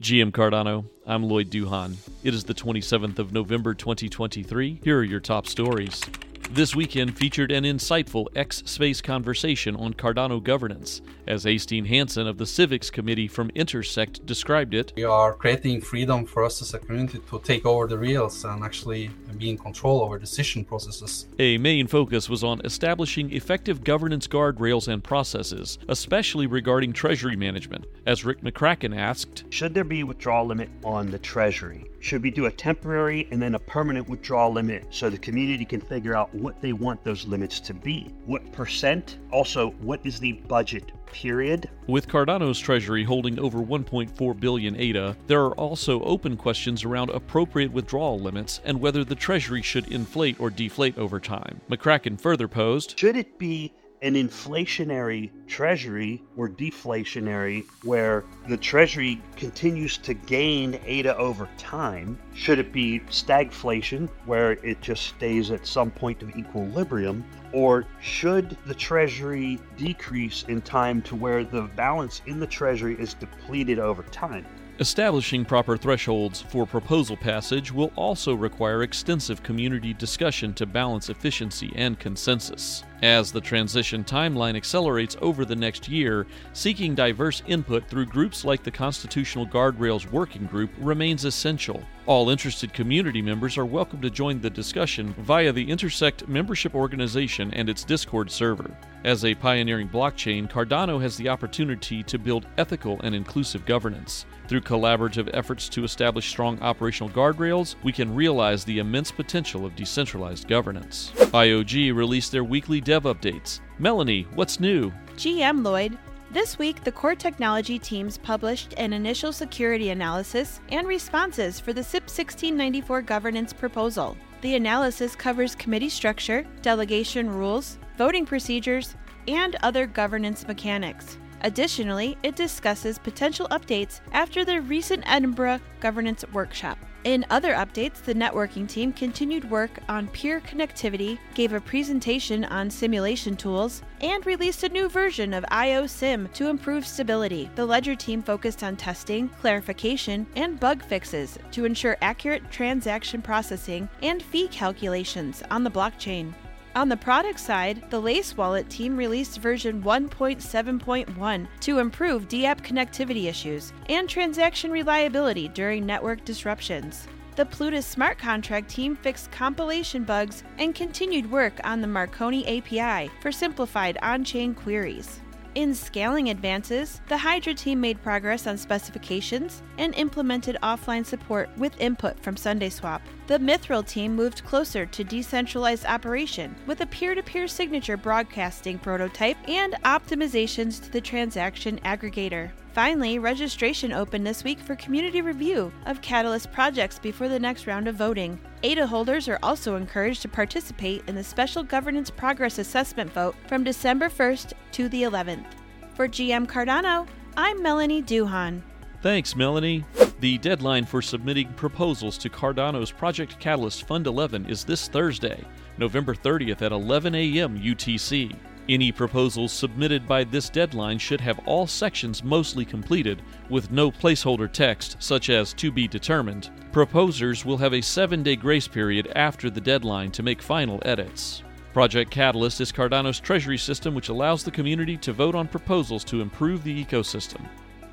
GM Cardano, I'm Lloyd Duhon. It is the 27th of November 2023. Here are your top stories. This weekend featured an insightful X-Space conversation on Cardano governance, as Eystein Hansen of the Civics Committee from Intersect described it. We are creating freedom for us as a community to take over the rails and actually be in control over decision processes. A main focus was on establishing effective governance guardrails and processes, especially regarding treasury management, as Rick McCracken asked, should there be a withdrawal limit on the treasury? Should we do a temporary and then a permanent withdrawal limit so the community can figure out what they want those limits to be? What percent? Also, what is the budget period? With Cardano's treasury holding over 1.4 billion ADA, there are also open questions around appropriate withdrawal limits and whether the treasury should inflate or deflate over time. McCracken further posed, should it be an inflationary treasury or deflationary where the treasury continues to gain ADA over time? Should it be stagflation where it just stays at some point of equilibrium? Or should the treasury decrease in time to where the balance in the treasury is depleted over time? Establishing proper thresholds for proposal passage will also require extensive community discussion to balance efficiency and consensus. As the transition timeline accelerates over the next year, seeking diverse input through groups like the Constitutional Guardrails Working Group remains essential. All interested community members are welcome to join the discussion via the Intersect membership organization and its Discord server. As a pioneering blockchain, Cardano has the opportunity to build ethical and inclusive governance. Through collaborative efforts to establish strong operational guardrails, we can realize the immense potential of decentralized governance. IOG released their weekly dev updates. Melanie, what's new? GM Lloyd. This week, the core technology teams published an initial security analysis and responses for the CIP 1694 governance proposal. The analysis covers committee structure, delegation rules, voting procedures, and other governance mechanics. Additionally, it discusses potential updates after the recent Edinburgh Governance Workshop. In other updates, the networking team continued work on peer connectivity, gave a presentation on simulation tools, and released a new version of IOSim to improve stability. The ledger team focused on testing, clarification, and bug fixes to ensure accurate transaction processing and fee calculations on the blockchain. On the product side, the Lace Wallet team released version 1.7.1 to improve DApp connectivity issues and transaction reliability during network disruptions. The Plutus smart contract team fixed compilation bugs and continued work on the Marconi API for simplified on-chain queries. In scaling advances, the Hydra team made progress on specifications and implemented offline support with input from SundaeSwap. The Mithril team moved closer to decentralized operation with a peer-to-peer signature broadcasting prototype and optimizations to the transaction aggregator. Finally, registration opened this week for community review of Catalyst projects before the next round of voting. ADA holders are also encouraged to participate in the Special Governance Progress Assessment vote from December 1st to the 11th. For GM Cardano, I'm Melanie Duhon. Thanks, Melanie. The deadline for submitting proposals to Cardano's Project Catalyst Fund 11 is this Thursday, November 30th at 11 a.m. UTC. Any proposals submitted by this deadline should have all sections mostly completed, with no placeholder text, such as to be determined. Proposers will have a 7-day grace period after the deadline to make final edits. Project Catalyst is Cardano's treasury system which allows the community to vote on proposals to improve the ecosystem.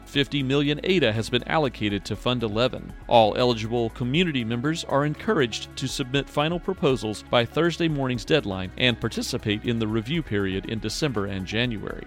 50 million ADA has been allocated to Fund 11. All eligible community members are encouraged to submit final proposals by Thursday morning's deadline and participate in the review period in December and January.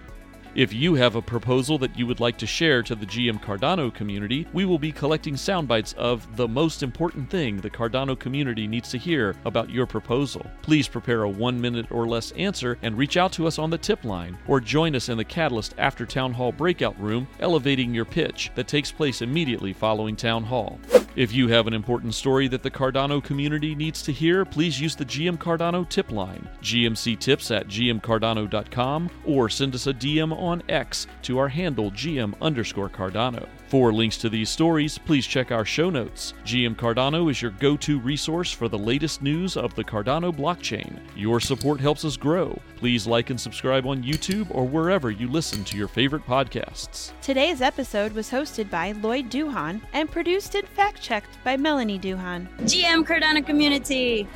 If you have a proposal that you would like to share to the GM Cardano community, we will be collecting soundbites of the most important thing the Cardano community needs to hear about your proposal. Please prepare a 1-minute or less answer and reach out to us on the tip line or join us in the Catalyst After Town Hall breakout room, Elevating Your Pitch, that takes place immediately following Town Hall. If you have an important story that the Cardano community needs to hear, please use the GM Cardano tip line, gmctips@gmcardano.com, or send us a DM on X to our handle @GM_Cardano. For links to these stories, please check our show notes. GM Cardano is your go-to resource for the latest news of the Cardano blockchain. Your support helps us grow. Please like and subscribe on YouTube or wherever you listen to your favorite podcasts. Today's episode was hosted by Lloyd Duhon and produced and fact-checked by Melanie Duhon. GM Cardano Community!